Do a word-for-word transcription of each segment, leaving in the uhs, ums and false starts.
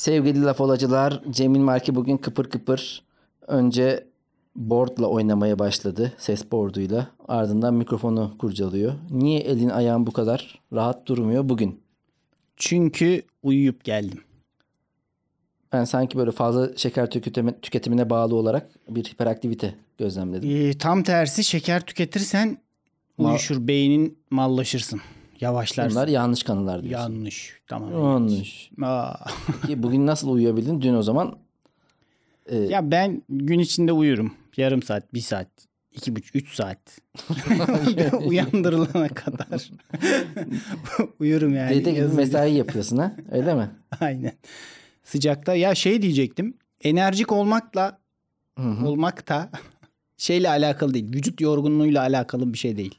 Sevgili laf olacılar, Cemil Marki bugün kıpır kıpır önce boardla oynamaya başladı. Ses boarduyla. Ardından mikrofonu kurcalıyor. Niye elin ayağın bu kadar rahat durmuyor bugün? Çünkü uyuyup geldim. Ben sanki böyle fazla şeker tüketimine bağlı olarak bir hiperaktivite gözlemledim. Ee, tam tersi, şeker tüketirsen uyuşur, beynin mallaşırsın. Yavaşlarsın. Bunlar yanlış kanılar diyorsun. Yanlış. Tamam. Yanlış. Peki bugün nasıl uyuyabildin? Dün o zaman... E... Ya ben gün içinde uyurum. Yarım saat, bir saat, iki buçuk, üç saat. Uyandırılana kadar. Uyurum yani. Dede gibi mesai yapıyorsun ha? Öyle mi? Aynen. Sıcakta. Ya şey diyecektim. Enerjik olmakla Hı-hı. olmak da şeyle alakalı değil. Vücut yorgunluğuyla alakalı bir şey değil.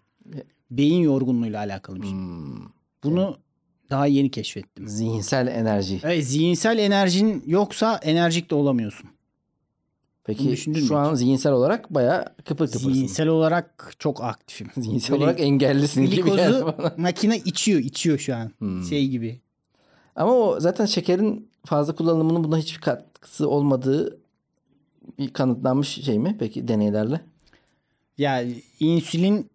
Beyin yorgunluğuyla alakalı bir şey. Hmm. Bunu evet. daha yeni keşfettim. Zihinsel enerji. Evet, zihinsel enerjin yoksa enerjik de olamıyorsun. Peki şu an zihinsel olarak bayağı kıpır kıpırsın. Zihinsel olarak çok aktifim. Zihinsel Böyle olarak engellisin gibi. Glikozu makine içiyor içiyor şu an. Hmm. Şey gibi. Ama o zaten şekerin fazla kullanımının buna hiçbir katkısı olmadığı bir kanıtlanmış şey mi? Peki deneylerle? Ya insülin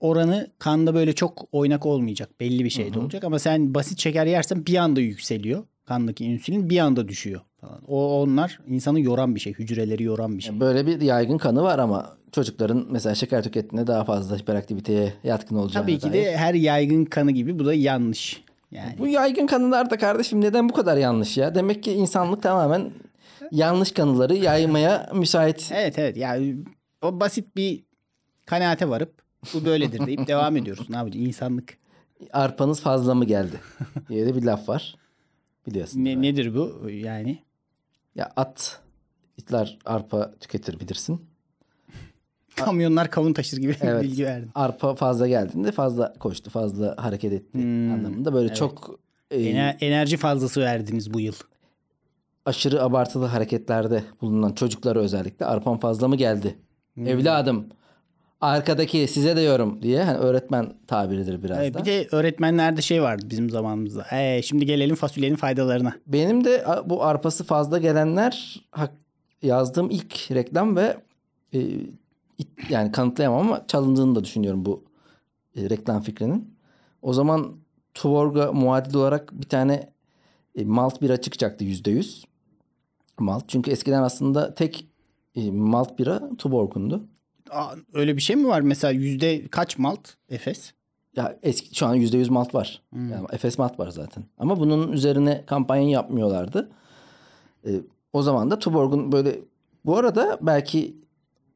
oranı kanda böyle çok oynak olmayacak. Belli bir şeyde Hı-hı. olacak ama sen basit şeker yersen bir anda yükseliyor. Kandaki insülin bir anda düşüyor falan. O onlar insanı yoran bir şey. Hücreleri yoran bir şey. Böyle bir yaygın kanı var ama çocukların mesela şeker tükettiğinde daha fazla hiperaktiviteye yatkın olacağına dair. Tabii ki de her yaygın kanı gibi bu da yanlış. Yani. Bu yaygın kanılar da kardeşim neden bu kadar yanlış ya? Demek ki insanlık tamamen yanlış kanıları yaymaya müsait. Evet evet. Yani o basit bir kanaate varıp bu böyledir deyip devam ediyoruz. Ne yapacağız? İnsanlık. Arpanız fazla mı geldi? Diye de bir laf var. Biliyorsun. Ne, nedir bu yani? Ya at, itler arpa tüketir bilirsin. Kamyonlar kavun taşır gibi evet. bilgi verdim. Arpa fazla geldiğinde fazla koştu, fazla hareket etti hmm. anlamında. Böyle evet. çok... E, Ener- enerji fazlası verdiniz bu yıl. Aşırı abartılı hareketlerde bulunan çocuklara özellikle arpan fazla mı geldi? Hmm. Evladım... Arkadaki size de yorum diye hani öğretmen tabiridir biraz ee, da. Bir de öğretmenlerde şey vardı bizim zamanımızda. Ee, şimdi gelelim fasulyenin faydalarına. Benim de bu arpası fazla gelenler yazdığım ilk reklam ve e, yani kanıtlayamam ama çalındığını da düşünüyorum bu e, reklam fikrinin. O zaman Tuborg'a muadil olarak bir tane e, malt bira çıkacaktı yüzde yüz malt. Çünkü eskiden aslında tek e, malt bira Tuborg'undu. Öyle bir şey mi var? Mesela yüzde kaç malt Efes? Ya eski, şu an yüzde yüz malt var. Hmm. Yani Efes malt var zaten. Ama bunun üzerine kampanya yapmıyorlardı. Ee, o zaman da Tuborg'un böyle... Bu arada belki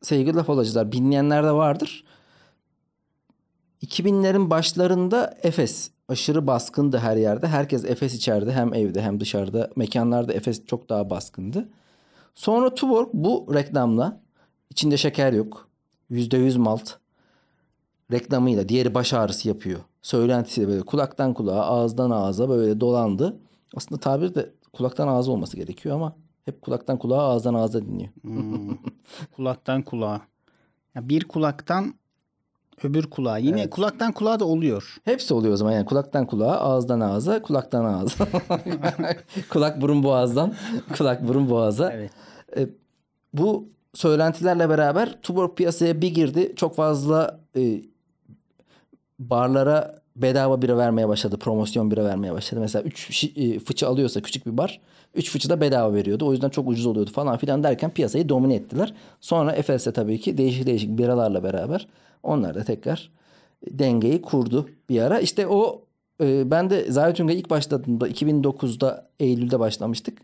sevgili laf olacılar bilmeyenler de vardır. iki binlerin başlarında Efes aşırı baskındı her yerde. Herkes Efes içerdi. Hem evde hem dışarıda. Mekanlarda Efes çok daha baskındı. Sonra Tuborg bu reklamla içinde şeker yok. yüzde yüz malt reklamıyla diğeri baş ağrısı yapıyor. Söylentisi böyle kulaktan kulağa, ağızdan ağza böyle dolandı. Aslında tabir de kulaktan ağza olması gerekiyor ama hep kulaktan kulağa, ağızdan ağza dinliyor. Hmm. Kulaktan kulağa. Ya bir kulaktan öbür kulağa. Yine evet. kulaktan kulağa da oluyor. Hepsi oluyor o zaman yani kulaktan kulağa, ağızdan ağza, kulaktan ağza. Kulak burun boğazdan, kulak burun boğaza. Evet. E, bu söylentilerle beraber Tuborg piyasaya bir girdi. Çok fazla e, barlara bedava bira vermeye başladı. Promosyon bira vermeye başladı. Mesela üç e, fıçı alıyorsa küçük bir bar üç fıçı da bedava veriyordu. O yüzden çok ucuz oluyordu falan filan derken piyasayı domine ettiler. Sonra Efes'te tabii ki değişik değişik biralarla beraber onlar da tekrar dengeyi kurdu bir ara. İşte o e, ben de Zahit Ünge ilk başladığımda iki bin dokuzda Eylül'de başlamıştık.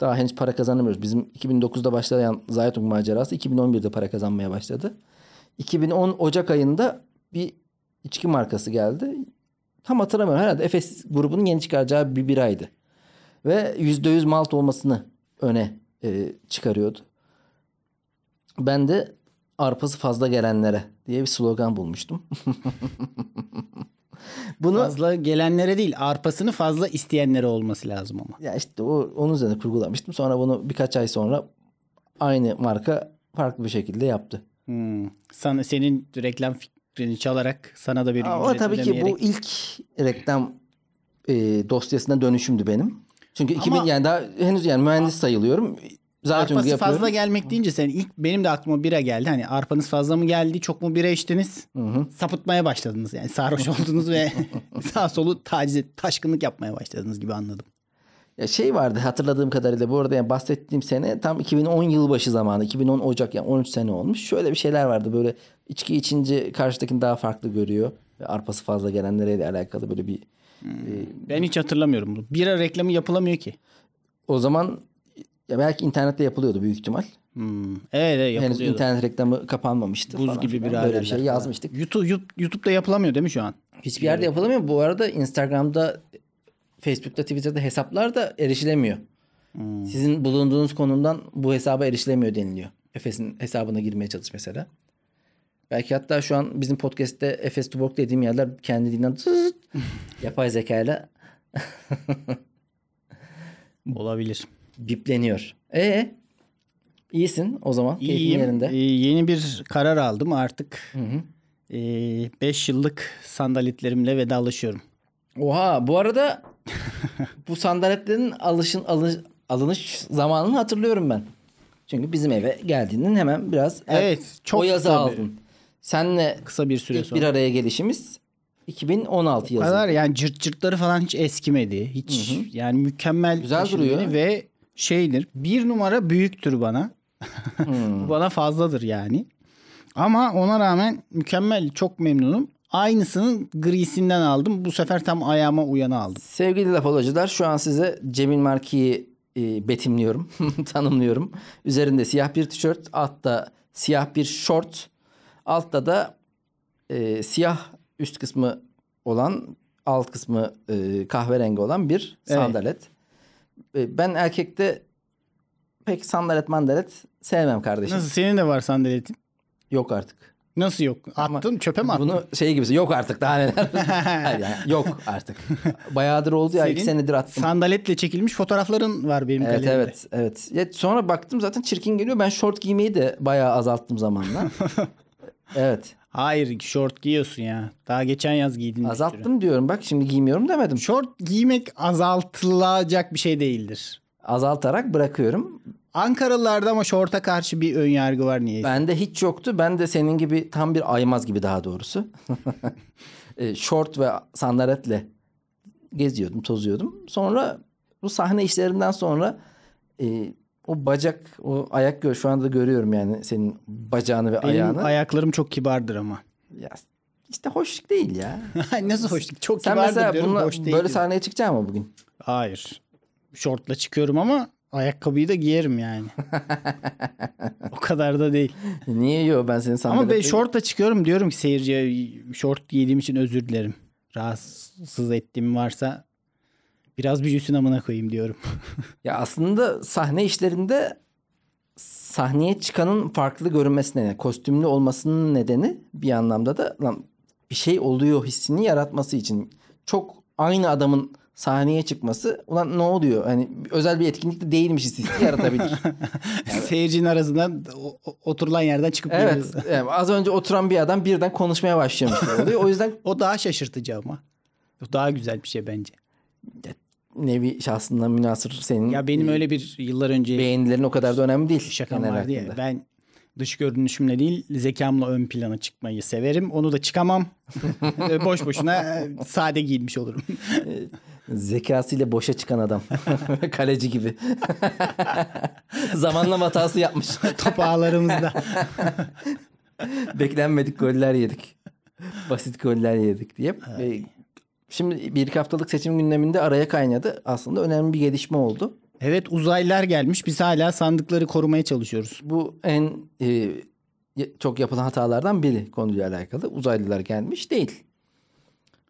Daha henüz para kazanamıyoruz. Bizim iki bin dokuzda başlayan Zaytung macerası iki bin on birde para kazanmaya başladı. iki bin on Ocak ayında bir içki markası geldi. Tam hatırlamıyorum. Herhalde Efes grubunun yeni çıkaracağı bir biraydı. Ve yüzde yüz malt olmasını öne e, çıkarıyordu. Ben de arpası fazla gelenlere diye bir slogan bulmuştum. Bunu, fazla gelenlere değil arpasını fazla isteyenlere olması lazım ama. Ya işte o, onun üzerine kurgulamıştım. Sonra bunu birkaç ay sonra aynı marka farklı bir şekilde yaptı. Hmm. Sana, senin reklam fikrini çalarak sana da bir ücret ödemeyerek. Ama tabii ki bu ilk reklam e, dosyasına dönüşümdü benim. Çünkü iki bin ama, yani daha henüz yani mühendis sayılıyorum. Zaten arpası fazla gelmek deyince sen ilk benim de aklıma bira geldi. Hani arpanız fazla mı geldi? Çok mu bira içtiniz? Hı hı. Sapıtmaya başladınız yani. Sarhoş oldunuz ve sağ solu taciz et, taşkınlık yapmaya başladınız gibi anladım. Ya şey vardı hatırladığım kadarıyla bu arada yani bahsettiğim sene tam iki bin on yılbaşı zamanı. iki bin on Ocak yani on üç sene olmuş. Şöyle bir şeyler vardı böyle içki içince karşıdakini daha farklı görüyor. Ve arpası fazla gelenlere de alakalı böyle bir... Hmm. E, ben hiç hatırlamıyorum. Bira reklamı yapılamıyor ki. O zaman... Ya belki internette yapılıyordu büyük ihtimal. Hmm. Evet, evet yapılıyordu. Henüz internet reklamı kapanmamıştı. Buz falan gibi bir böyle bir şey yazmıştık. YouTube, YouTube'da yapılamıyor değil mi şu an? Hiçbir yerde yapılamıyor. Bu arada Instagram'da, Facebook'ta, Twitter'da hesaplar da erişilemiyor. Hmm. Sizin bulunduğunuz konumdan bu hesaba erişilemiyor deniliyor. Efes'in hesabına girmeye çalış mesela. Belki hatta şu an bizim podcast'te Efes Tuborg dediğim yerler kendiliğinden yapay zekayla olabilir. Bipleniyor. Ee, iyisin o zaman. İyiyim. Keyfin yerinde. Ee, yeni bir karar aldım artık. beş ee, yıllık sandaletlerimle vedalaşıyorum. Oha bu arada bu sandaletlerin alışın, alış, alınış zamanını hatırlıyorum ben. Çünkü bizim eve geldiğinin hemen biraz evet, er, çok o yazı aldın. Senle kısa bir süre sonra bir araya gelişimiz iki bin on altı yazı. O kadar yani cırt cırtları falan hiç eskimedi. Hiç hı hı. Yani mükemmel. Güzel duruyor. Ve şeydir bir numara büyüktür bana hmm. bana fazladır yani ama ona rağmen mükemmel çok memnunum aynısının grisinden aldım bu sefer tam ayağıma uyanı aldım. Sevgili laf olacılar şu an size Cemil Marki'yi e, betimliyorum tanımlıyorum üzerinde siyah bir tişört altta siyah bir şort altta da e, siyah üst kısmı olan alt kısmı e, kahverengi olan bir sandalet. Evet. Ben erkekte pek sandalet mandalet sevmem kardeşim. Nasıl senin de var sandaletin? Yok artık. Nasıl yok? Attın ama çöpe mi attın? Bunu şey gibisi yok artık daha neler. yani yok artık. Bayağıdır oldu ya senin iki senedir attım. Sandaletle çekilmiş fotoğrafların var benim evet, kalemde. Evet evet. Ya sonra baktım zaten çirkin geliyor. Ben şort giymeyi de bayağı azalttım zamanla. Evet. Hayır şort giyiyorsun ya. Daha geçen yaz giydin. Azalttım diyorum bak şimdi giymiyorum demedim. Şort giymek azaltılacak bir şey değildir. Azaltarak bırakıyorum. Ankaralılarda ama şorta karşı bir önyargı var niyeyse. Bende hiç yoktu. Ben de senin gibi tam bir aymaz gibi daha doğrusu. Şort ve sandaletle geziyordum tozuyordum. Sonra bu sahne işlerinden sonra... E, O bacak, o ayak gör. Şu anda da görüyorum yani senin bacağını ve benim ayağını. Benim ayaklarım çok kibardır ama. Ya işte hoşluk değil ya. Nasıl hoşluk? Çok sen kibardır diyorum. Sen mesela hoş böyle değil sahneye çıkacaksın mı bugün? Hayır. Şortla çıkıyorum ama ayakkabıyı da giyerim yani. O kadar da değil. Niye yok ben seni sandalet... Ama ben şortla çıkıyorum diyorum ki seyirciye şort giydiğim için özür dilerim. Rahatsız ettiğim varsa... Biraz büyüsün amına koyayım diyorum. Ya aslında sahne işlerinde sahneye çıkanın farklı görünmesine, yani kostümlü olmasının nedeni bir anlamda da lan bir şey oluyor hissini yaratması için. Çok aynı adamın sahneye çıkması ulan ne oluyor? Hani özel bir etkinlik de değilmiş hissi yaratabilir. Yani... Seyircinin arasından oturulan yerden çıkıp evet, yani az önce oturan bir adam birden konuşmaya başlamış oluyor. O yüzden o daha şaşırtıcı ama. O daha güzel bir şey bence. Nevi şahsında münasır senin. Ya benim öyle bir yıllar önce beğenilerin o kadar da önemli değil. Şakam vardı ya. Ben dış görünüşümle değil zekamla ön plana çıkmayı severim. Onu da çıkamam. Boş boşuna sade giyinmiş olurum. Zekasıyla boşa çıkan adam. Kaleci gibi. Zamanlama hatası yapmış. Top ağlarımızda. Beklenmedik goller yedik. Basit goller yedik diye. Evet. Şimdi bir iki haftalık seçim gündeminde araya kaynadı. Aslında önemli bir gelişme oldu. Evet uzaylılar gelmiş. Biz hala sandıkları korumaya çalışıyoruz. Bu en e, çok yapılan hatalardan biri konuyla alakalı. Uzaylılar gelmiş değil.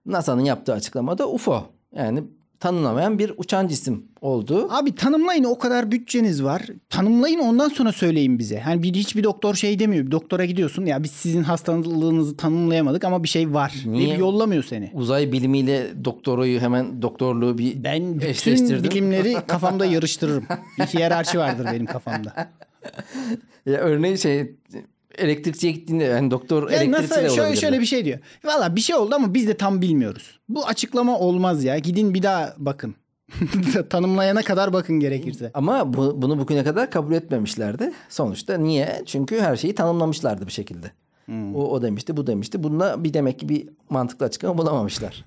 NASA'nın yaptığı açıklamada U F O. Yani tanımlamayan bir uçan cisim oldu. Abi tanımlayın o kadar bütçeniz var. Tanımlayın ondan sonra söyleyin bize. Hani bir, hiçbir doktor şey demiyor. Bir doktora gidiyorsun ya biz sizin hastalığınızı tanımlayamadık ama bir şey var. Niye? Yollamıyor seni. Uzay bilimiyle doktorayı hemen doktorluğu bir ben eşleştirdim. Ben bütün bilimleri kafamda yarıştırırım. Bir hiyerarşi vardır benim kafamda. Ya örneğin şey... Elektrikçiye gittiğinde yani doktor yani elektrikçiyle olabilir. Şöyle, şöyle bir şey diyor. Valla bir şey oldu ama biz de tam bilmiyoruz. Bu açıklama olmaz ya. Gidin bir daha bakın. Tanımlayana kadar bakın gerekirse. Ama bu, bunu bugüne kadar kabul etmemişlerdi. Sonuçta niye? Çünkü her şeyi tanımlamışlardı bir şekilde. Hmm. O, o demişti, bu demişti. Bununla bir demek ki bir mantıklı açıklama bulamamışlar.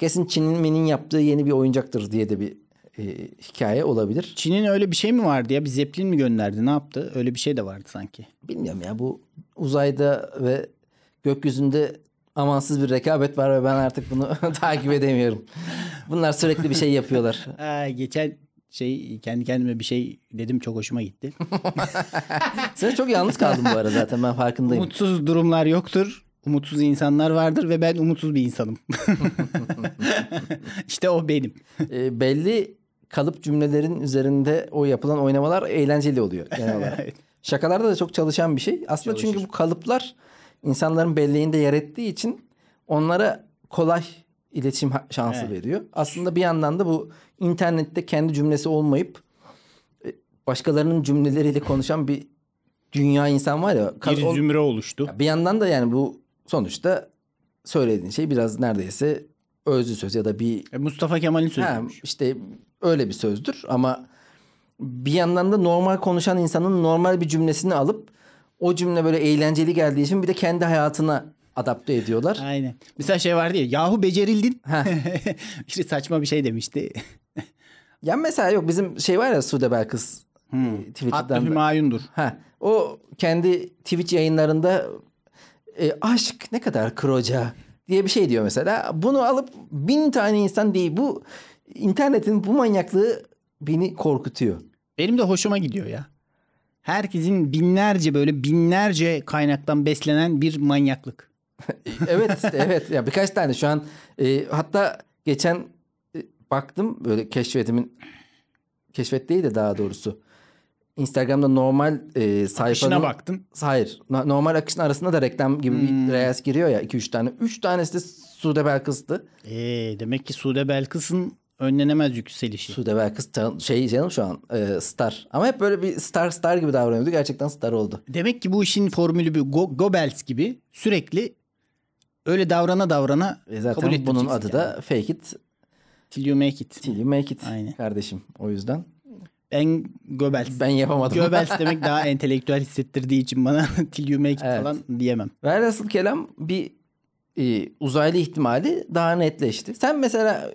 Kesin Çin'in Min'in yaptığı yeni bir oyuncaktır diye de bir e, hikaye olabilir. Çin'in öyle bir şey mi vardı ya? Bir Zeppelin mi gönderdi? Ne yaptı? Öyle bir şey de vardı sanki. Bilmiyorum ya, bu uzayda ve gökyüzünde amansız bir rekabet var ve ben artık bunu takip edemiyorum. Bunlar sürekli bir şey yapıyorlar. Ee, geçen şey kendi kendime bir şey dedim, çok hoşuma gitti. Sen çok yalnız kaldın bu ara zaten, ben farkındayım. Umutsuz durumlar yoktur. Umutsuz insanlar vardır ve ben umutsuz bir insanım. İşte o benim. E, belli kalıp cümlelerin üzerinde o yapılan oynamalar eğlenceli oluyor genel olarak. Evet. Şakalarda da çok çalışan bir şey. Aslında çalışır. Çünkü bu kalıplar insanların belleğinde yer ettiği için onlara kolay iletişim şansı evet. veriyor. Aslında bir yandan da bu internette kendi cümlesi olmayıp başkalarının cümleleriyle konuşan bir dünya insan var ya. Bir o, zümre oluştu. Bir yandan da yani bu sonuçta söylediğin şey biraz neredeyse özlü söz ya da bir... Mustafa Kemal'in sözü. He, işte öyle bir sözdür ama bir yandan da normal konuşan insanın normal bir cümlesini alıp o cümle böyle eğlenceli geldiği için bir de kendi hayatına adapte ediyorlar. Aynen. Mesela şey vardı ya, yahu becerildin. İşte saçma bir şey demişti. Ya mesela yok, bizim şey var ya, Sude Belkıs. Hmm. Twitch'ten. Hatta mayundur. Ha. O kendi Twitch yayınlarında e, aşk ne kadar kroca diye bir şey diyor mesela. Bunu alıp bin tane insan değil, bu internetin bu manyaklığı beni korkutuyor. Benim de hoşuma gidiyor ya. Herkesin binlerce böyle binlerce kaynaktan beslenen bir manyaklık. Evet, evet. Ya birkaç tane şu an e, hatta geçen e, baktım böyle keşfetimin keşfet değil de daha doğrusu Instagram'da normal e, sayfanın akışına baktın. Hayır. Normal akışın arasında da reklam gibi hmm. bir reels giriyor ya, iki üç tane. üç tanesi de Sude Belkıs'tı. Eee demek ki Sude Belkıs'ın önlenemez yükselişi. Sude Belkıs şey canım şu an e, star. Ama hep böyle bir star star gibi davranıyordu. Gerçekten star oldu. Demek ki bu işin formülü bir Go- Goebbels gibi sürekli öyle davrana davrana e zaten bunun adı yani. Da fake it till you make it. Till you make it. Aynen. Kardeşim, o yüzden. Ben Goebbels. Ben yapamadım. Goebbels demek daha entelektüel hissettirdiği için bana till you make it evet. falan diyemem. Velhasıl kelam bir e, uzaylı ihtimali daha netleşti. Sen mesela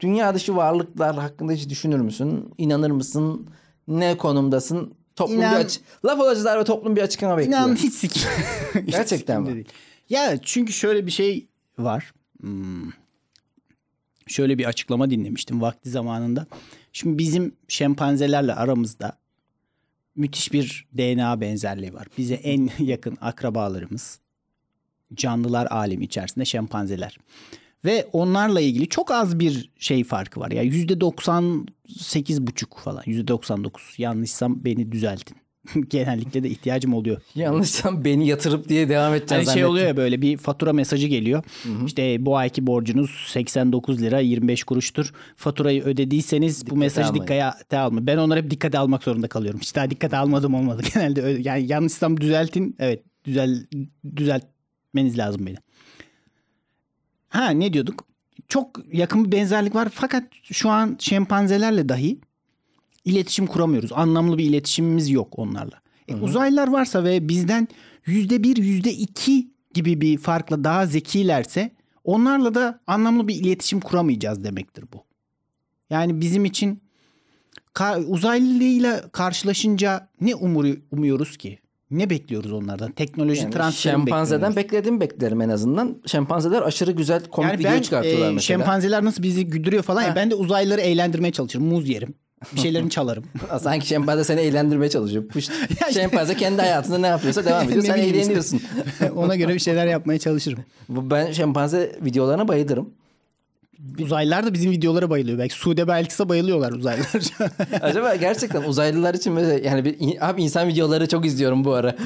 dünya dışı varlıklar hakkında hiç düşünür müsün? İnanır mısın? Ne konumdasın? Toplum İnan... bir aç... Laf olacaklar ve toplum bir açıklama bekliyor. İnan hiç sik. Gerçekten mi? Değil. Ya çünkü şöyle bir şey var. Hmm. Şöyle bir açıklama dinlemiştim vakti zamanında. Şimdi bizim şempanzelerle aramızda müthiş bir D N A benzerliği var. Bize en yakın akrabalarımız canlılar alemi içerisinde şempanzeler. Ve onlarla ilgili çok az bir şey farkı var. Ya yani yüzde doksan sekiz buçuk falan. yüzde doksan dokuz. Yanlışsam beni düzeltin. Genellikle de ihtiyacım oluyor. Yanlışsam beni yatırıp diye devam edeceğim hani zannettim. Şey oluyor ya, böyle bir fatura mesajı geliyor. Hı hı. İşte bu ayki borcunuz seksen dokuz lira yirmi beş kuruştur. Faturayı ödediyseniz dikkat bu mesajı almayın. Dikkate almayın. Ben onları hep dikkate almak zorunda kalıyorum. Hiç daha dikkate almadım olmadı. Genelde öyle. Yani yanlışsam düzeltin. Evet, düzel düzeltmeniz lazım beni. Ha, ne diyorduk? Çok yakın bir benzerlik var fakat şu an şempanzelerle dahi iletişim kuramıyoruz. Anlamlı bir iletişimimiz yok onlarla. E, uzaylılar varsa ve bizden yüzde bir, yüzde iki gibi bir farkla daha zekilerse onlarla da anlamlı bir iletişim kuramayacağız demektir bu. Yani bizim için ka- uzaylıyla karşılaşınca ne umuru- umuyoruz ki? Ne bekliyoruz onlardan? Teknoloji yani transferi bekliyoruz. Şempanzeden beklediğimi beklerim en azından. Şempanzeler aşırı güzel komik yani video ben, çıkartıyorlar e, mesela. Şempanzeler nasıl bizi güldürüyor falan. Ha. Ben de uzaylıları eğlendirmeye çalışırım. Muz yerim. Bir şeylerini çalarım. Sanki şempanze seni eğlendirmeye çalışıyor. Şempanze kendi hayatında ne yapıyorsa devam ediyor. Sen eğleniyorsun. Işte. Ona göre bir şeyler yapmaya çalışırım. Ben şempanze videolarına bayılırım. Uzaylılar da bizim videolara bayılıyor. Belki Sude Belkıs'a bayılıyorlar uzaylılar. Acaba gerçekten uzaylılar için mesela yani bir, abi insan videoları çok izliyorum bu ara.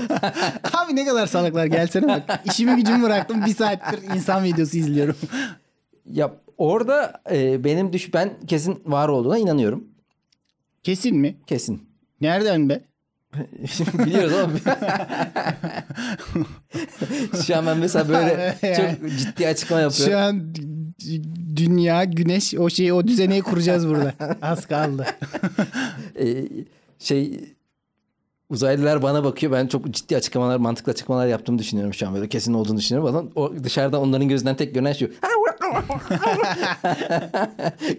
Abi ne kadar salaklar, gelsene bak. İşimi gücümü bıraktım, bir saattir insan videosu izliyorum. Ya orada e, benim düş ben kesin var olduğuna inanıyorum. Kesin mi? Kesin. Nereden be? Biliyoruz oğlum. Şu an ben mesela böyle çok ciddi açıklama yapıyorum. Şu an dünya, güneş, o şeyi, o düzeneyi kuracağız burada. Az kaldı. ee, şey... Uzaylılar bana bakıyor. Ben çok ciddi açıklamalar, mantıklı açıklamalar yaptığımı düşünüyorum şu an. Böyle kesin olduğunu düşünüyorum. Falan. O dışarıdan onların gözünden tek görünen şu.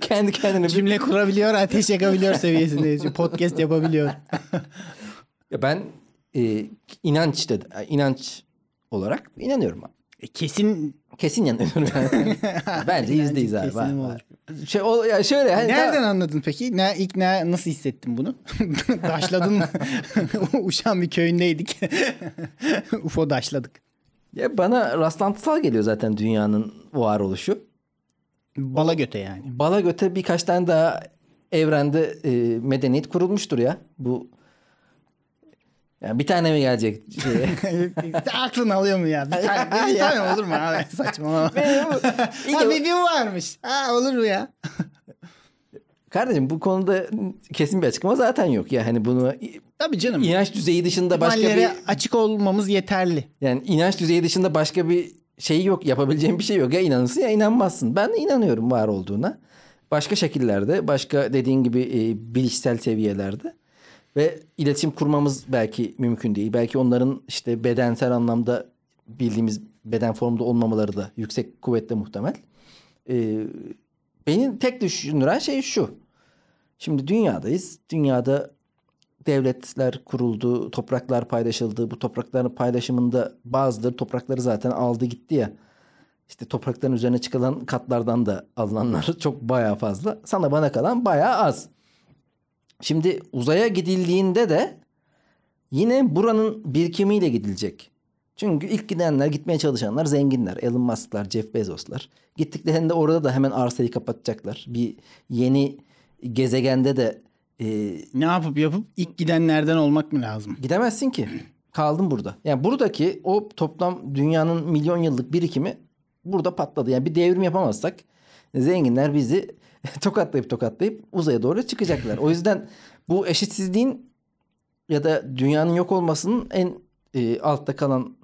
Kendi kendine. Cümle kurabiliyor, ateş yakabiliyor seviyesinde. Podcast yapabiliyor. Ya ben e, inanç dedi. İnanç olarak inanıyorum abi. E kesin kesin yanıyorum. Bence yüzdeyiz abi. Var, var. Şey, o, ya şöyle. Hani nereden daha... anladın peki? Ne, ilk ne, nasıl hissettin bunu? Daşladın mı? Uşan bir köyündeydik. U F O daşladık. Ya bana rastlantısal geliyor zaten dünyanın varoluşu. Bala göte yani. Bala göte birkaç tane daha evrende e, medeniyet kurulmuştur ya. Bu yani bir tane mi gelecek? Aklın alıyor mu ya? Bir tane, bir tane olur mu abi? Saçmalama. Ha, bir varmış. Ha, olur mu ya? Kardeşim bu konuda kesin bir açıklama zaten yok. Ya hani bunu tabii canım. İnanç düzeyi dışında başka bir açık olmamız yeterli. Yani inanç düzeyi dışında başka bir şey yok. Yapabileceğim bir şey yok. Ya inanırsın ya inanmazsın. Ben inanıyorum var olduğuna. Başka şekillerde, başka dediğin gibi e, bilişsel seviyelerde. Ve iletişim kurmamız belki mümkün değil. Belki onların işte bedensel anlamda bildiğimiz beden formda olmamaları da yüksek kuvvetle muhtemel. Ee, beni tek düşündüren şey şu. Şimdi dünyadayız. Dünyada devletler kuruldu, topraklar paylaşıldı. Bu toprakların paylaşımında bazıları toprakları zaten aldı gitti ya. İşte toprakların üzerine çıkılan katlardan da alınanlar çok bayağı fazla. Sana bana kalan bayağı az. Şimdi uzaya gidildiğinde de yine buranın birikimiyle gidilecek. Çünkü ilk gidenler, gitmeye çalışanlar zenginler. Elon Musk'lar, Jeff Bezos'lar. Gittiklerinde orada da hemen arsayı kapatacaklar. Bir yeni gezegende de... E, ne yapıp yapıp ilk gidenlerden olmak mı lazım? Gidemezsin ki. Kaldın burada. Yani buradaki o toplam dünyanın milyon yıllık birikimi burada patladı. Yani bir devrim yapamazsak zenginler bizi... tokatlayıp tokatlayıp uzaya doğru çıkacaklar. O yüzden bu eşitsizliğin ya da dünyanın yok olmasının en e, altta kalan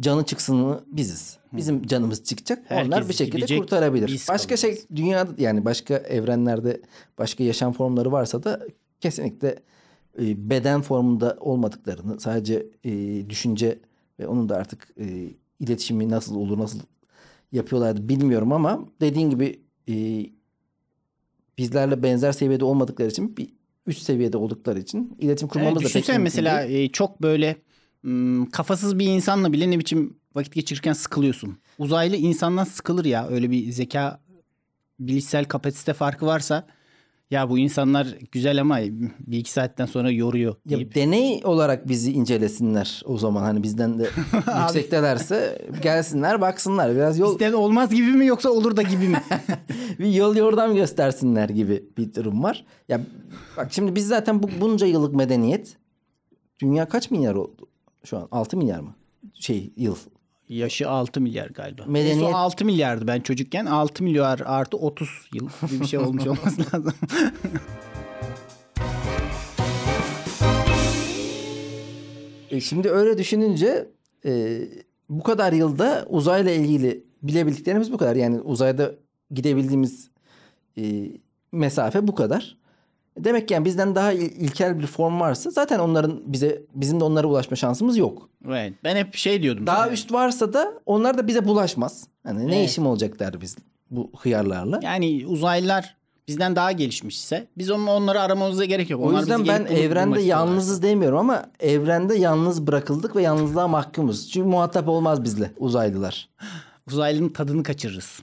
canı çıksını biziz. Bizim canımız çıkacak. Herkes onlar bir şekilde gidecek, kurtarabilir. Başka şey dünyada yani başka evrenlerde başka yaşam formları varsa da kesinlikle e, beden formunda olmadıklarını sadece e, düşünce ve onun da artık e, iletişimi nasıl olur nasıl yapıyorlardı bilmiyorum ama dediğin gibi e, bizlerle benzer seviyede olmadıkları için bir üst seviyede oldukları için iletişim kurmamız yani da pek mümkün mesela değil. Çok böyle kafasız bir insanla bile ne biçim vakit geçirirken sıkılıyorsun. Uzaylı insandan sıkılır ya, öyle bir zeka bilişsel kapasite farkı varsa ya bu insanlar güzel ama bir iki saatten sonra yoruyor. Ya, deney olarak bizi incelesinler o zaman, hani bizden de yüksektelerse gelsinler baksınlar biraz yol. Bizden olmaz gibi mi yoksa olur da gibi mi? Bir yol yordam göstersinler gibi bir durum var. Ya bak şimdi biz zaten bu, bunca yıllık medeniyet, dünya kaç milyar oldu şu an? altı milyar mı? Şey yıl. Yaşı altı milyar galiba. Medeniyet... altı milyardı ben çocukken. altı milyar artı otuz yıl gibi bir şey olmuş olması lazım. e şimdi öyle düşününce e, bu kadar yılda uzayla ilgili bilebildiklerimiz bu kadar. Yani uzayda gidebildiğimiz e, mesafe bu kadar. Demek ki yani bizden daha ilkel bir form varsa zaten onların bize bizim de onlara ulaşma şansımız yok. Evet. Ben hep şey diyordum. Daha sana. Üst varsa da onlar da bize bulaşmaz. Hani evet. Ne işim olacak der biz bu hıyarlarla. Yani uzaylılar bizden daha gelişmişse biz onu onları aramamıza gerek yok. O onlar yüzden ben evrende yalnızız demiyorum ama evrende yalnız bırakıldık ve yalnızlığa mahkumuz. Çünkü muhatap olmaz bizle uzaylılar. Uzaylının tadını kaçırırız.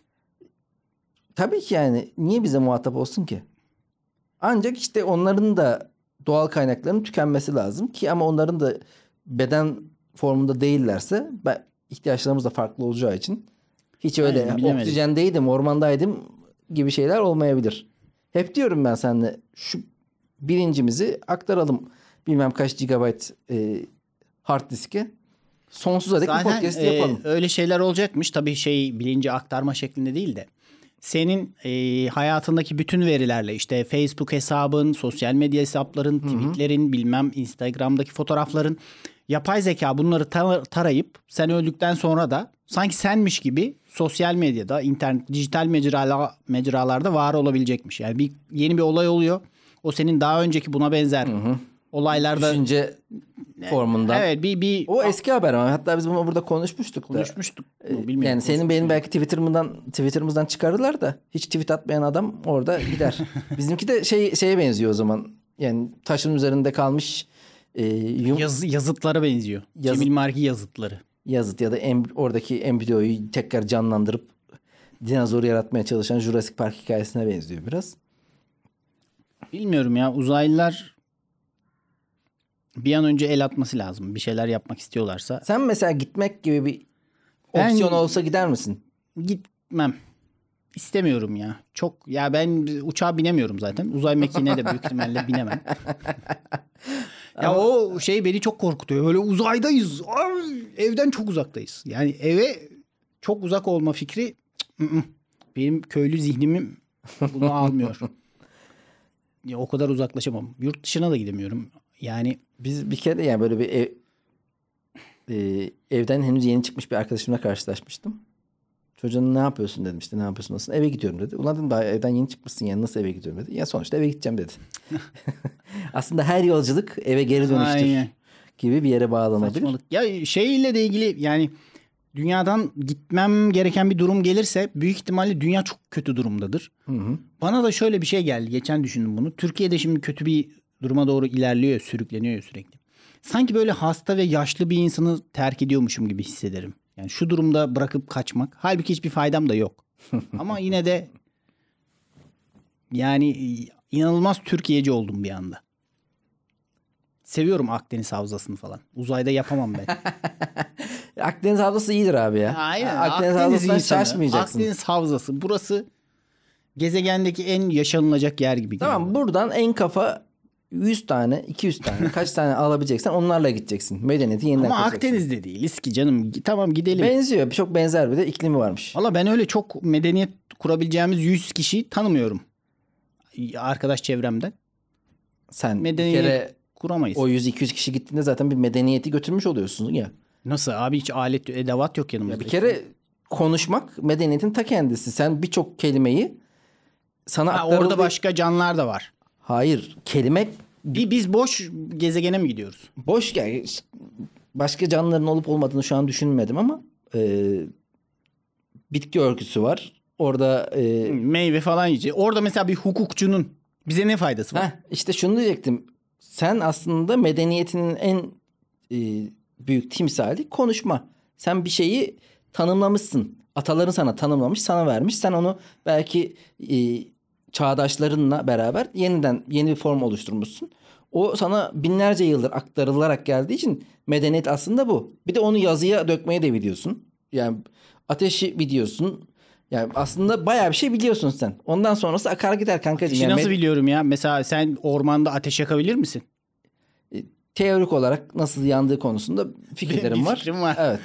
Tabii ki yani niye bize muhatap olsun ki? Ancak işte onların da doğal kaynaklarının tükenmesi lazım ki ama onların da beden formunda değillerse ben, ihtiyaçlarımız da farklı olacağı için hiç öyle yani, oksijendeydim, ormandaydım gibi şeyler olmayabilir. Hep diyorum ben seninle şu bilincimizi aktaralım bilmem kaç gigabayt e, hard diske. Sonsuza dek bir podcast e, yapalım. Öyle şeyler olacakmış tabii şey bilinci aktarma şeklinde değil de. Senin e, hayatındaki bütün verilerle işte Facebook hesabın, sosyal medya hesapların, tweetlerin, hı hı. bilmem Instagram'daki fotoğrafların yapay zeka bunları tar- tarayıp sen öldükten sonra da sanki senmiş gibi sosyal medyada, internet, dijital mecrala, mecralarda var olabilecekmiş. Yani bir yeni bir olay oluyor. O senin daha önceki buna benzer hı hı. olaylarda düşünce formunda. Evet, bir bir o eski haber ama hatta biz bunu burada konuşmuştuk. Konuşmuştuk. Da. Bilmiyorum. Yani senin benim belki Twitter'ımdan Twitter'ımızdan çıkarırlar da hiç tweet atmayan adam orada gider. Bizimki de şey şeye benziyor o zaman. Yani taşın üzerinde kalmış e, yum... Yaz, yazıtlara benziyor. Yazı... Cemil Marki yazıtları. Yazıt ya da em, oradaki embriyoyu tekrar canlandırıp dinozoru yaratmaya çalışan Jurassic Park hikayesine benziyor biraz. Bilmiyorum ya, uzaylılar bir an önce el atması lazım. Bir şeyler yapmak istiyorlarsa. Sen mesela gitmek gibi bir opsiyon ben... olsa gider misin? Gitmem. İstemiyorum ya. Çok ya, ben uçağa binemiyorum zaten. Uzay mekiğine de büyük ihtimalle binemem. Ya ama... o şey beni çok korkutuyor. Böyle uzaydayız. Ay, evden çok uzaktayız. Yani eve çok uzak olma fikri benim köylü zihnimim bunu almıyor. Ya o kadar uzaklaşamam. Yurt dışına da gidemiyorum. Yani biz bir kere yani böyle bir ev, e, evden henüz yeni çıkmış bir arkadaşımla karşılaşmıştım. Çocuğun ne yapıyorsun dedim, işte ne yapıyorsun nasıl? Eve gidiyorum dedi. Ulan dedim daha evden yeni çıkmışsın yani nasıl eve gidiyorum dedi. Ya sonuçta eve gideceğim dedi. Aslında her yolculuk eve geri dönüştür Aynen. gibi bir yere bağlanabilir. Saçmalık. Ya şeyle de ilgili yani dünyadan gitmem gereken bir durum gelirse büyük ihtimalle dünya çok kötü durumdadır. Hı hı. Bana da şöyle bir şey geldi. Geçen düşündüm bunu. Türkiye'de şimdi kötü bir duruma doğru ilerliyor, sürükleniyor sürekli. Sanki böyle hasta ve yaşlı bir insanı terk ediyormuşum gibi hissederim. Yani şu durumda bırakıp kaçmak. Halbuki hiçbir faydam da yok. Ama yine de yani inanılmaz Türkiye'ci oldum bir anda. Seviyorum Akdeniz Havzası'nı falan. Uzayda yapamam ben. Akdeniz Havzası iyidir abi ya. Aynen. Akdeniz, Akdeniz Havzası'ndan şaşmayacaksın. Akdeniz Havzası. Burası gezegendeki en yaşanılacak yer gibi. Tamam gibi. Buradan en kafa yüz tane iki yüz tane kaç tane alabileceksen onlarla gideceksin. Medeniyeti yeniden kuracaksın. Ama Akdeniz'de değil ki canım. Tamam gidelim. Benziyor. Çok benzer bir de iklimi varmış. Valla ben öyle çok medeniyet kurabileceğimiz yüz kişiyi tanımıyorum. Arkadaş çevremden. Sen medeniyet kere kuramayız. O yüz iki yüz kişi gittiğinde zaten bir medeniyeti götürmüş oluyorsun ya. Nasıl abi, hiç alet edevat yok yanımızda. Ya bir kere konuşmak medeniyetin ta kendisi. Sen birçok kelimeyi sana ha, orada başka canlılar da var. Hayır, kelime... Bir, biz boş gezegene mi gidiyoruz? Boş, yani başka canlıların olup olmadığını şu an düşünmedim ama e, bitki örgüsü var. Orada... E, meyve falan yiyecek. Orada mesela bir hukukçunun bize ne faydası var? Heh, işte şunu diyecektim. Sen aslında medeniyetinin en e, büyük timsali konuşma. Sen bir şeyi tanımlamışsın. Ataların sana tanımlamış, sana vermiş. Sen onu belki... E, çağdaşlarınla beraber yeniden yeni bir form oluşturmuşsun. O sana binlerce yıldır aktarılarak geldiği için medeniyet aslında bu. Bir de onu yazıya dökmeyi de biliyorsun. Yani ateşi biliyorsun. Yani aslında bayağı bir şey biliyorsun sen. Ondan sonrası akar gider kankacığım. Ateşi yani nasıl med- biliyorum ya? Mesela sen ormanda ateş yakabilir misin? Teorik olarak nasıl yandığı konusunda fikirlerim var. Fikrim var. Evet.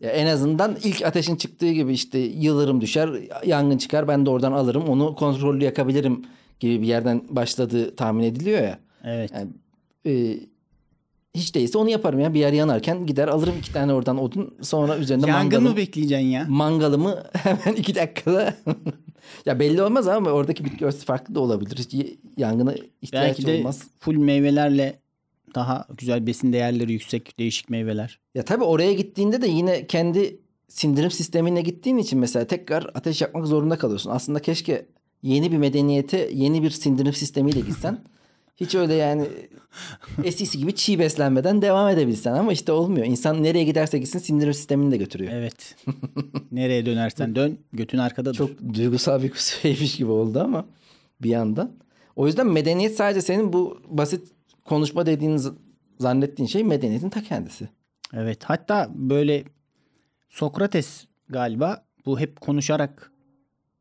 Ya en azından ilk ateşin çıktığı gibi işte yıldırım düşer, yangın çıkar. Ben de oradan alırım, onu kontrollü yakabilirim gibi bir yerden başladığı tahmin ediliyor ya. Evet. Yani, e, hiç değilse onu yaparım ya. Bir yer yanarken gider alırım iki tane oradan odun. Sonra üzerinde yangın mangalım. Yangın mı bekleyeceksin ya? Mangalımı hemen iki dakikada. Ya belli olmaz ama oradaki bitki örtüsü farklı da olabilir. Hiç yangına ihtiyaç olmaz. Belki de full meyvelerle daha güzel besin değerleri yüksek değişik meyveler. Ya tabii oraya gittiğinde de yine kendi sindirim sistemine gittiğin için mesela tekrar ateş yakmak zorunda kalıyorsun. Aslında keşke yeni bir medeniyete yeni bir sindirim sistemiyle gitsen. Hiç öyle yani eskisi gibi çiğ beslenmeden devam edebilsen ama işte olmuyor. İnsan nereye giderse gitsin sindirim sistemini de götürüyor. Evet. Nereye dönersen dön götün arkadadır. Çok duygusal bir şeymiş gibi oldu ama bir yandan. O yüzden medeniyet sadece senin bu basit konuşma dediğin zannettiğin şey medeniyetin ta kendisi. Evet, hatta böyle Sokrates galiba bu hep konuşarak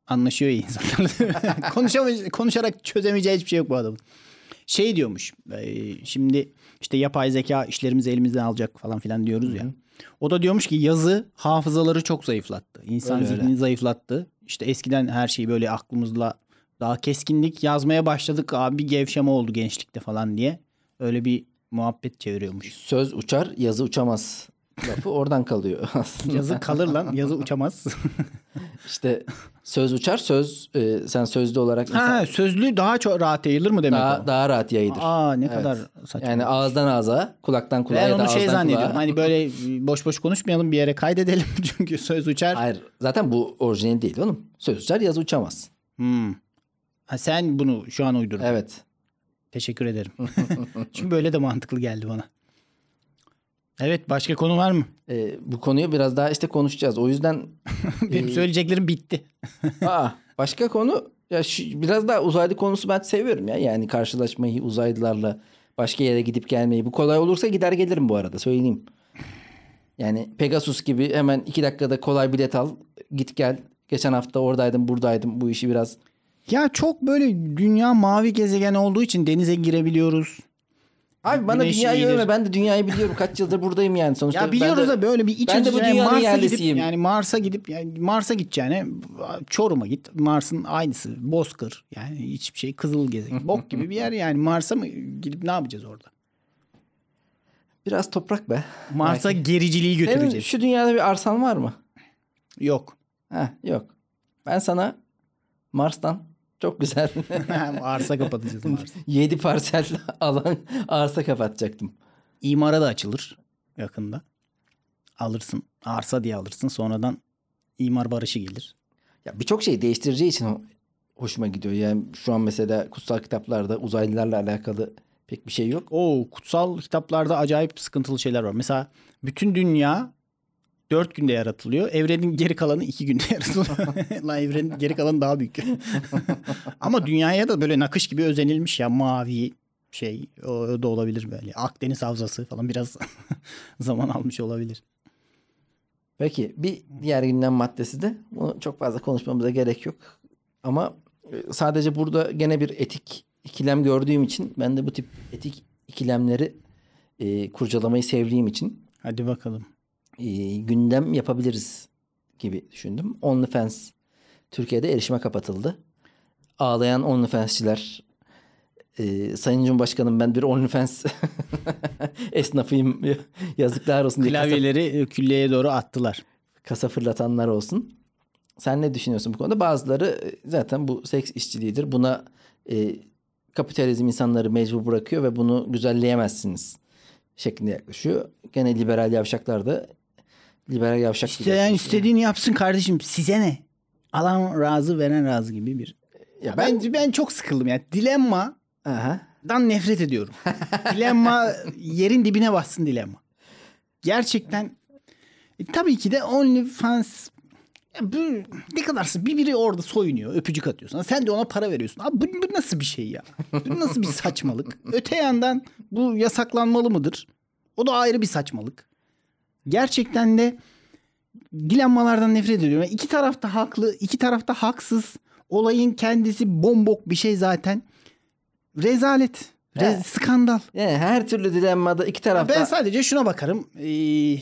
anlaşıyor insanlar. Konuşamay- konuşarak çözemeyeceği hiçbir şey yok bu adamın. Şey diyormuş, şimdi işte yapay zeka işlerimizi elimizden alacak falan filan diyoruz ya. Hı-hı. O da diyormuş ki yazı hafızaları çok zayıflattı. İnsan öyle zihnini öyle. zayıflattı. İşte eskiden her şeyi böyle aklımızla daha keskinlik yazmaya başladık. Abi bir gevşeme oldu gençlikte falan diye. Öyle bir muhabbet çeviriyormuş. Söz uçar, yazı uçamaz lafı oradan kalıyor aslında. Yazı kalır lan, yazı uçamaz. İşte söz uçar, söz e, sen sözlü olarak... Ha, mesela... Sözlü daha çok rahat yayılır mı demek daha, o? Daha rahat yayılır. Aa, ne evet. kadar saçma. Yani ağızdan ağza, kulaktan kulağa ben ya da ağızdan şey kulağa. Ben onu şey zannediyorum, hani böyle boş boş konuşmayalım, bir yere kaydedelim çünkü söz uçar. Hayır, zaten bu orijinal değil oğlum. Söz uçar, yazı uçamaz. Hmm. Ha, sen bunu şu an uydurdun. Evet. Teşekkür ederim. Çünkü böyle de mantıklı geldi bana. Evet, başka konu var mı? Ee, bu konuyu biraz daha işte konuşacağız. O yüzden... Benim e... söyleyeceklerim bitti. Aa, başka konu... Ya şu, biraz daha uzaylı konusu ben seviyorum ya. Yani karşılaşmayı, uzaylılarla başka yere gidip gelmeyi. Bu kolay olursa gider gelirim bu arada, söyleyeyim. Yani Pegasus gibi hemen iki dakikada kolay bilet al, git gel. Geçen hafta oradaydım, buradaydım. Bu işi biraz... Ya çok böyle dünya mavi gezegen olduğu için denize girebiliyoruz. Abi bana Güneş dünyayı öğrenme, ben de dünyayı biliyorum, kaç yıldır buradayım yani sonuçta. Ya biliyoruz da böyle bir iç içe Mars'a gidip yani Mars'a gidip yani Mars'a gideceğine Çorum'a git, Mars'ın aynısı bozkır yani hiçbir şey, kızıl gezegen bok gibi bir yer yani. Mars'a mı gidip ne yapacağız orada? Biraz toprak be. Mars'a belki gericiliği götüreceğiz. Senin şu dünyada bir arsan var mı? Yok. Ha, yok. Ben sana Mars'tan çok güzel. Arsa kapatacağız. Yedi parsel alan arsa kapatacaktım. İmara da açılır yakında. Alırsın. Arsa diye alırsın. Sonradan imar barışı gelir. Ya birçok şey değiştireceği için hoşuma gidiyor. Yani şu an mesela kutsal kitaplarda uzaylılarla alakalı pek bir şey yok. Oo, kutsal kitaplarda acayip sıkıntılı şeyler var. Mesela bütün dünya dört günde yaratılıyor. Evrenin geri kalanı iki günde yaratılıyor. Lan evrenin geri kalanı daha büyük. Ama dünyaya da böyle nakış gibi özenilmiş ya. Mavi şey o da olabilir böyle. Akdeniz havzası falan biraz zaman almış olabilir. Peki bir diğer gündem maddesi de, bunu çok fazla konuşmamıza gerek yok. Ama sadece burada gene bir etik ikilem gördüğüm için, ben de bu tip etik ikilemleri e, kurcalamayı sevdiğim için. Hadi bakalım. E, gündem yapabiliriz gibi düşündüm. OnlyFans Türkiye'de erişime kapatıldı. Ağlayan OnlyFansçiler. E, Sayın Cumhurbaşkanım, ben bir OnlyFans esnafıyım. Yazıklar olsun diye. Klavyeleri kasa, külleye doğru attılar. Kasa fırlatanlar olsun. Sen ne düşünüyorsun bu konuda? Bazıları zaten bu seks işçiliğidir. Buna e, kapitalizm insanları mecbur bırakıyor ve bunu güzelleyemezsiniz şeklinde yaklaşıyor. Gene liberal yavşaklar da liberal yavşak. İsteyen istediğini yapsın kardeşim, size ne? Alan razı, veren razı gibi bir. Ya ben ben, ben çok sıkıldım yani. Dilemma. Aha. Dan nefret ediyorum. Dilemma yerin dibine bassın dilemma. Gerçekten e, tabii ki de OnlyFans yani bu, ne kadarsın, bir biri orada soyunuyor, öpücük atıyorsun. Sen de ona para veriyorsun. Abi bu, bu nasıl bir şey ya? Bu nasıl bir saçmalık? Öte yandan bu yasaklanmalı mıdır? O da ayrı bir saçmalık. Gerçekten de dilenmalardan nefret ediyorum. Yani iki tarafta haklı, iki tarafta haksız. Olayın kendisi bombok bir şey zaten. Rezalet. Rez, evet. Skandal. Yani her türlü dilenmada iki tarafta. Ben sadece şuna bakarım. Ee,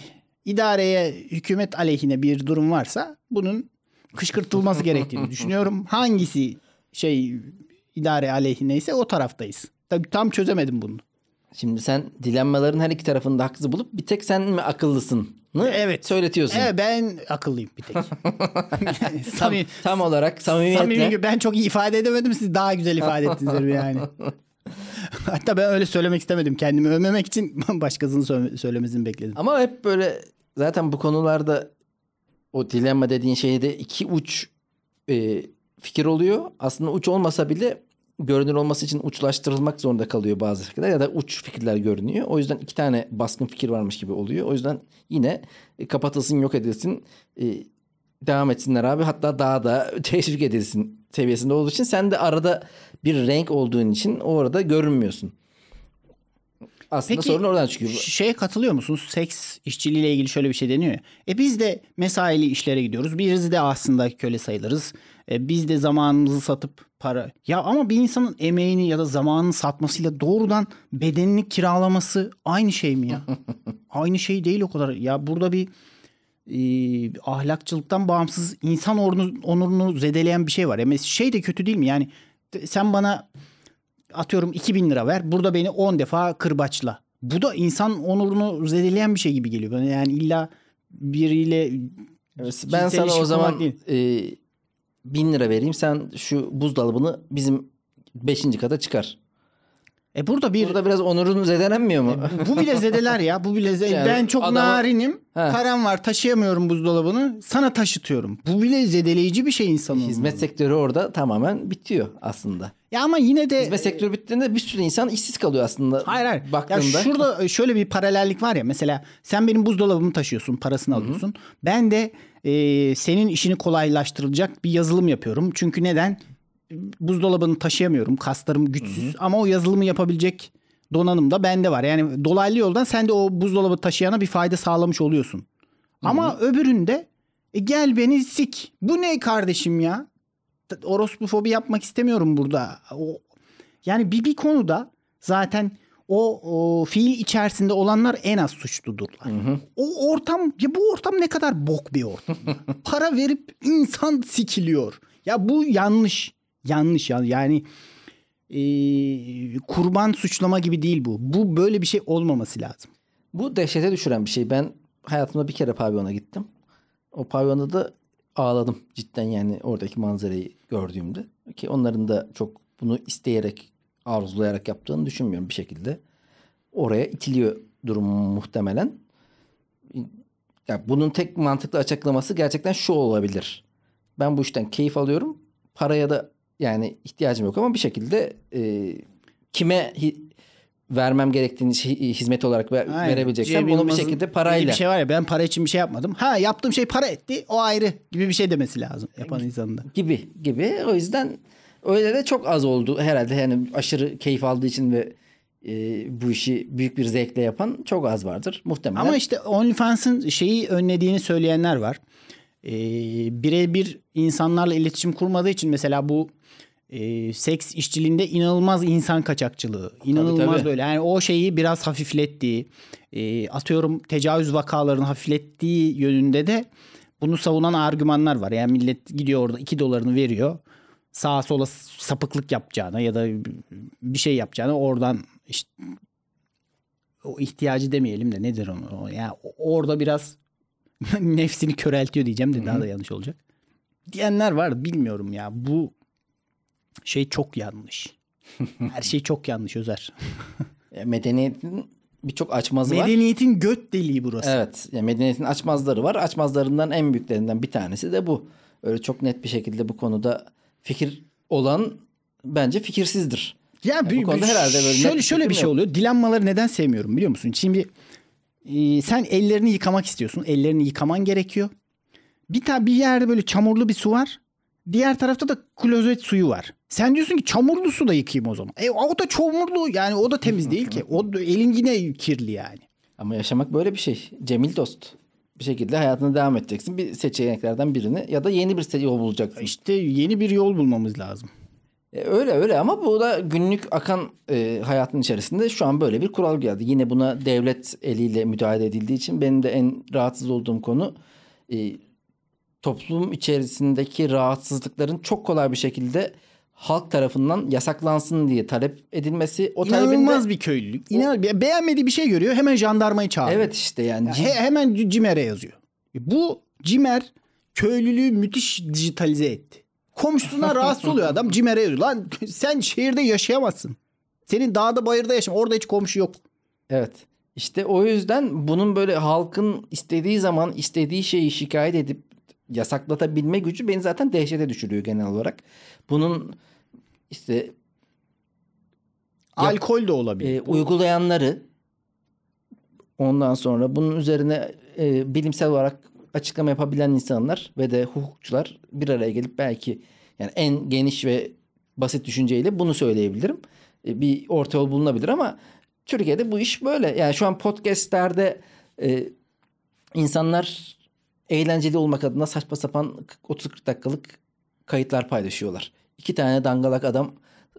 idareye, hükümet aleyhine bir durum varsa bunun kışkırtılması gerektiğini düşünüyorum. Hangisi şey idare aleyhineyse o taraftayız. Tabii tam çözemedim bunu. Şimdi sen dilenmelerin her iki tarafında haksız bulup bir tek sen mi akıllısın? Evet. Söyletiyorsun. Evet, ben akıllıyım bir tek. Yani tam, tam olarak samimiyetle. Samimi, ben çok iyi ifade edemedim, siz daha güzel ifade ettiniz yani. Hatta ben öyle söylemek istemedim. Kendimi övmemek için başkasının söylemesini bekledim. Ama hep böyle zaten bu konularda o dilenme dediğin şeyde iki uç e, fikir oluyor. Aslında uç olmasa bile görünür olması için uçlaştırılmak zorunda kalıyor bazı fikirler ya da uç fikirler görünüyor. O yüzden iki tane baskın fikir varmış gibi oluyor. O yüzden yine kapatılsın, yok edilsin, devam etsinler abi. Hatta daha da teşvik edilsin seviyesinde olduğu için sen de arada bir renk olduğun için orada görünmüyorsun. Aslında peki, sorun oradan çıkıyor. Şeye katılıyor musunuz? Seks işçiliğiyle ilgili şöyle bir şey deniyor ya. E biz de mesaili işlere gidiyoruz. Biz de aslında köle sayılırız. E biz de zamanımızı satıp para... Ya ama bir insanın emeğini ya da zamanını satmasıyla doğrudan bedenini kiralaması aynı şey mi ya? Aynı şey değil o kadar. Ya burada bir e, ahlakçılıktan bağımsız insan onurunu, onurunu zedeleyen bir şey var. E şey de kötü değil mi? Yani sen bana... Atıyorum iki bin lira ver. Burada beni on defa kırbaçla. Bu da insan onurunu zedeleyen bir şey gibi geliyor bana. Yani illa biriyle... Evet, ben sana o zaman e, bin lira vereyim. Sen şu buzdolabını bizim beşinci kata çıkar. E burada bir... Burada biraz onurunu zedelenmiyor mu? E, bu bile zedeler ya. Bu bile zedeler. Yani ben çok adamı... narinim. He. Param var. Taşıyamıyorum buzdolabını. Sana taşıtıyorum. Bu bile zedeleyici bir şey insanın. Hizmet olmalı. Sektörü orada tamamen bitiyor aslında. Ya ama yine de... Hizmet sektörü bittiğinde bir sürü insan işsiz kalıyor aslında. Hayır hayır. Baktığında. Ya şurada şöyle bir paralellik var ya. Mesela sen benim buzdolabımı taşıyorsun. Parasını Hı-hı. alıyorsun. Ben de e, senin işini kolaylaştırılacak bir yazılım yapıyorum. Çünkü neden? Buzdolabını taşıyamıyorum. Kaslarım güçsüz. Hı-hı. Ama o yazılımı yapabilecek donanım da bende var. Yani dolaylı yoldan sen de o buzdolabı taşıyana bir fayda sağlamış oluyorsun. Hı-hı. Ama öbüründe e, gel beni sik. Bu ne kardeşim ya? Orospufobi yapmak istemiyorum burada. O, yani bir bir konuda zaten o, o fiil içerisinde olanlar en az suçludurlar. Hı hı. O ortam ya bu ortam ne kadar bok bir ortam. Para verip insan sikiliyor. Ya bu yanlış. Yanlış yani. Yani e, kurban suçlama gibi değil bu. Bu böyle bir şey olmaması lazım. Bu dehşete düşüren bir şey. Ben hayatımda bir kere pavyona gittim. O pavyonda da ağladım cidden yani oradaki manzarayı gördüğümde. Ki onların da çok bunu isteyerek, arzulayarak yaptığını düşünmüyorum bir şekilde. Oraya itiliyor durum muhtemelen. Ya bunun tek mantıklı açıklaması gerçekten şu olabilir. Ben bu işten keyif alıyorum. Paraya da yani ihtiyacım yok ama bir şekilde e, kime... Hi- vermem gerektiğini hizmet olarak ver, verebileceksem bunu bir şekilde parayla. Bir şey var ya, ben para için bir şey yapmadım. Ha, yaptığım şey para etti. O ayrı gibi bir şey demesi lazım yapan insanın da. Gibi gibi. O yüzden öyle de çok az oldu herhalde. Yani aşırı keyif aldığı için ve e, bu işi büyük bir zevkle yapan çok az vardır muhtemelen. Ama işte OnlyFans'ın şeyi önlediğini söyleyenler var. E, birebir insanlarla iletişim kurmadığı için mesela bu E, seks işçiliğinde inanılmaz insan kaçakçılığı, inanılmaz tabii, tabii. böyle yani o şeyi biraz hafiflettiği, e, atıyorum tecavüz vakalarını hafiflettiği yönünde de bunu savunan argümanlar var. Yani millet gidiyor orada iki dolarını veriyor, sağa sola sapıklık yapacağına ya da bir şey yapacağına oradan işte, o ihtiyacı demeyelim de nedir onu? Yani orada biraz nefsini köreltiyor diyeceğim de Hı-hı. daha da yanlış olacak. Diyenler var, bilmiyorum ya bu. Şey çok yanlış. Her şey çok yanlış Özer. Medeniyetin birçok açmazı var. Medeniyetin göt deliği burası. Evet. Yani medeniyetin açmazları var. Açmazlarından en büyüklerinden bir tanesi de bu. Öyle çok net bir şekilde bu konuda fikir olan bence fikirsizdir. Ya yani yani bu konuda herhalde böyle şöyle şöyle bir şey yok. Oluyor. Dilenmaları neden sevmiyorum biliyor musun? Şimdi e, sen ellerini yıkamak istiyorsun. Ellerini yıkaman gerekiyor. Bir ta bir yerde böyle çamurlu bir su var. Diğer tarafta da klozet suyu var. Sen diyorsun ki çamurlu su da yıkayayım o zaman. E o da çamurlu yani o da temiz değil ki. O da, elin yine kirli yani. Ama yaşamak böyle bir şey. Cemil dost. Bir şekilde hayatına devam edeceksin. Bir seçeneklerden birini ya da yeni bir yol bulacaksın. İşte yeni bir yol bulmamız lazım. E öyle öyle ama bu da günlük akan e, hayatın içerisinde şu an böyle bir kural geldi. Yine buna devlet eliyle müdahale edildiği için benim de en rahatsız olduğum konu... E, toplum içerisindeki rahatsızlıkların çok kolay bir şekilde halk tarafından yasaklansın diye talep edilmesi. O İnanılmaz de, bir köylülük. İnanılmaz. Beğenmediği bir şey görüyor. Hemen jandarmayı çağırıyor. Evet işte yani. yani he, hemen Cimer'e yazıyor. Bu Cimer köylülüğü müthiş dijitalize etti. Komşusuna rahatsız oluyor adam. Cimer'e yazıyor. Lan sen şehirde yaşayamazsın. Senin dağda bayırda yaşam. Orada hiç komşu yok. Evet. İşte o yüzden bunun böyle halkın istediği zaman istediği şeyi şikayet edip yasaklatabilme gücü beni zaten dehşete düşürüyor genel olarak. Bunun işte alkol de olabilir. E, uygulayanları ondan sonra bunun üzerine e, bilimsel olarak açıklama yapabilen insanlar ve de hukukçular bir araya gelip belki yani en geniş ve basit düşünceyle bunu söyleyebilirim. E, bir orta yol bulunabilir ama Türkiye'de bu iş böyle. Yani şu an podcastlerde e, insanlar eğlenceli olmak adına saçma sapan otuz kırk dakikalık kayıtlar paylaşıyorlar. İki tane dangalak adam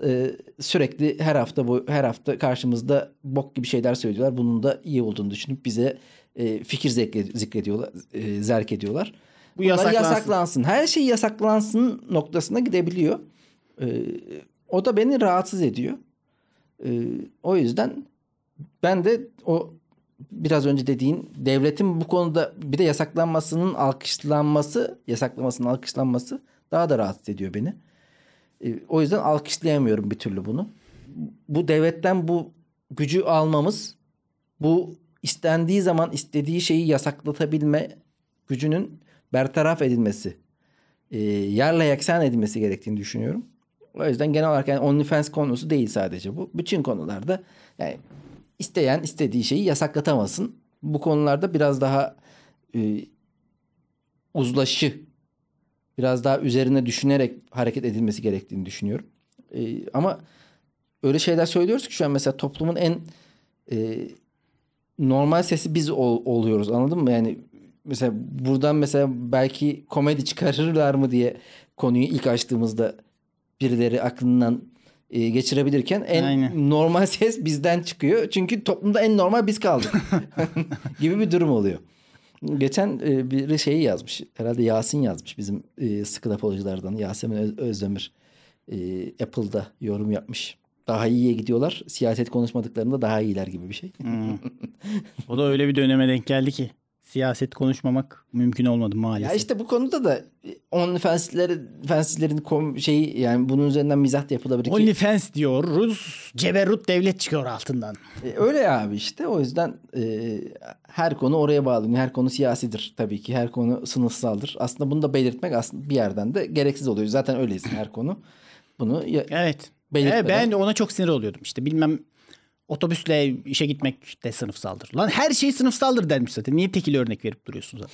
e, sürekli her hafta bu her hafta karşımızda bok gibi şeyler söylüyorlar. Bunun da iyi olduğunu düşünüp bize e, fikir zikrediyorlar, e, zerk ediyorlar. Bu yasaklansın. yasaklansın. Her şey yasaklansın noktasına gidebiliyor. E, o da beni rahatsız ediyor. E, o yüzden Ben de o biraz önce dediğin devletin bu konuda bir de yasaklanmasının alkışlanması, yasaklamasının alkışlanması daha da rahatsız ediyor beni. E, o yüzden alkışlayamıyorum bir türlü bunu. Bu devletten bu gücü almamız, bu istendiği zaman istediği şeyi yasaklatabilme gücünün bertaraf edilmesi, e, yerle yeksan edilmesi gerektiğini düşünüyorum. O yüzden genel olarak yani OnlyFans konusu değil sadece bu. Bütün konularda yani isteyen istediği şeyi yasaklatamasın. Bu konularda biraz daha e, uzlaşı, biraz daha üzerine düşünerek hareket edilmesi gerektiğini düşünüyorum. E, ama öyle şeyler söylüyoruz ki şu an mesela toplumun en e, normal sesi biz ol, oluyoruz, anladın mı? Yani mesela buradan mesela belki komedi çıkarırlar mı diye konuyu ilk açtığımızda birileri aklından e, geçirebilirken en Aynen. normal ses bizden çıkıyor. Çünkü toplumda en normal biz kaldık gibi bir durum oluyor. Geçen e, biri şeyi yazmış. Herhalde Yasin yazmış, bizim e, sıkı depolacılardan. Yasemin Öz- Özdemir e, Apple'da yorum yapmış. Daha iyiye gidiyorlar. Siyaset konuşmadıklarında daha iyiler gibi bir şey. Hmm. O da öyle bir döneme denk geldi ki. Siyaset konuşmamak mümkün olmadı maalesef. Ya işte bu konuda da OnlyFans'lerin şeyi, yani bunun üzerinden mizah da yapılabilir. OnlyFans diyoruz, ceberrut devlet çıkıyor altından. E, öyle abi işte, o yüzden e, her konu oraya bağlı. Her konu siyasidir tabii ki, her konu sınıfsaldır. Aslında bunu da belirtmek aslında bir yerden de gereksiz oluyor. Zaten öyleyiz her konu. Bunu ya- evet. Belirtmeden... E, ben ona çok sinir oluyordum işte, bilmem... Otobüsle işe gitmek de sınıfsaldır. Lan her şey sınıfsaldır denmiş zaten. Niye tekil örnek verip duruyorsunuz?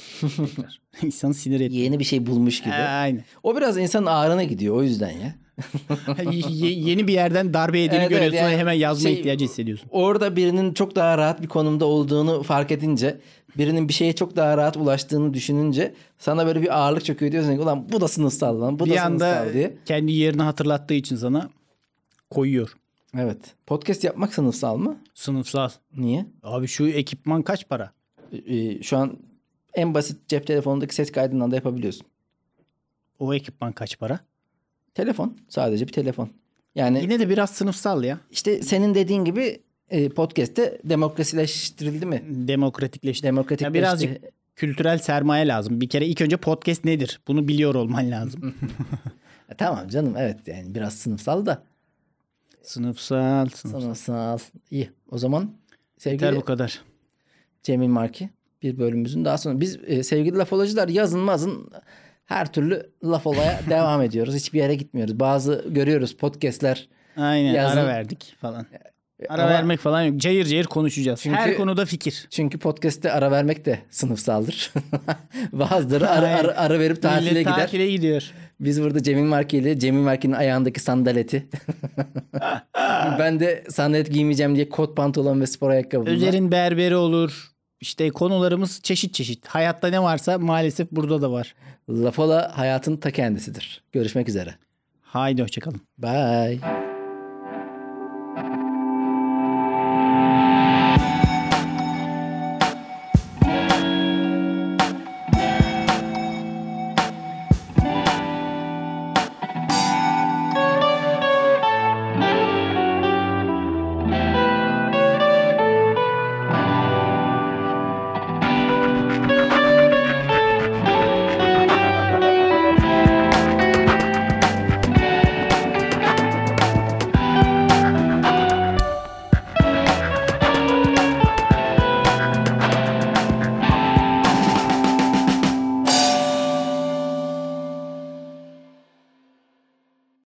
İnsanı sinir ediyor. Yeni bir şey bulmuş gibi. Ha, aynen. O biraz insanın ağrına gidiyor o yüzden ya. y- yeni bir yerden darbe yediğini evet, görüyorsun. Evet, yani hemen yazma şey, ihtiyacı hissediyorsun. Orada birinin çok daha rahat bir konumda olduğunu fark edince, birinin bir şeye çok daha rahat ulaştığını düşününce sana böyle bir ağırlık çöküyor, diyorsun ki ulan bu da sınıfsal lan, bu bir da sınıfsal diye. Bir anda kendi yerini hatırlattığı için sana koyuyor. Evet. Podcast yapmak sınıfsal mı? Sınıfsal. Niye? Abi şu ekipman kaç para? Ee, şu an en basit cep telefonundaki ses kaydından da yapabiliyorsun. O ekipman kaç para? Telefon. Sadece bir telefon. Yani yine de biraz sınıfsal ya. İşte senin dediğin gibi e, podcast'te demokrasileştirildi mi? Demokratikleşti. Demokratikleşti. Yani birazcık kültürel sermaye lazım. Bir kere ilk önce podcast nedir? Bunu biliyor olman lazım. Tamam canım, evet, yani biraz sınıfsal da. Sınıfsal, sınıfsal. Sınıfsal. İyi. O zaman sevgili... Yeter bu kadar. Cemil Marki. Bir bölümümüzün daha sonu. Biz e, sevgili lafolacılar, yazın mazın her türlü lafolaya devam ediyoruz. Hiçbir yere gitmiyoruz. Bazı görüyoruz podcastler. Aynen. Yazın... Ara verdik falan. Ara Ama... vermek falan yok. Cayır cayır konuşacağız. Çünkü, her konuda fikir. Çünkü podcast'te ara vermek de sınıfsaldır. Bazıları ara, ara, ara verip tatile Millet gider. Tatile gidiyor. Biz burada Cemil Marki ile Cemil Marki'nin ayağındaki sandaleti. Ben de sandalet giymeyeceğim diye kot pantolon ve spor ayakkabı. Özer'in berberi olur. İşte konularımız çeşit çeşit. Hayatta ne varsa maalesef burada da var. Lafola hayatın ta kendisidir. Görüşmek üzere. Haydi hoşçakalın. Bye.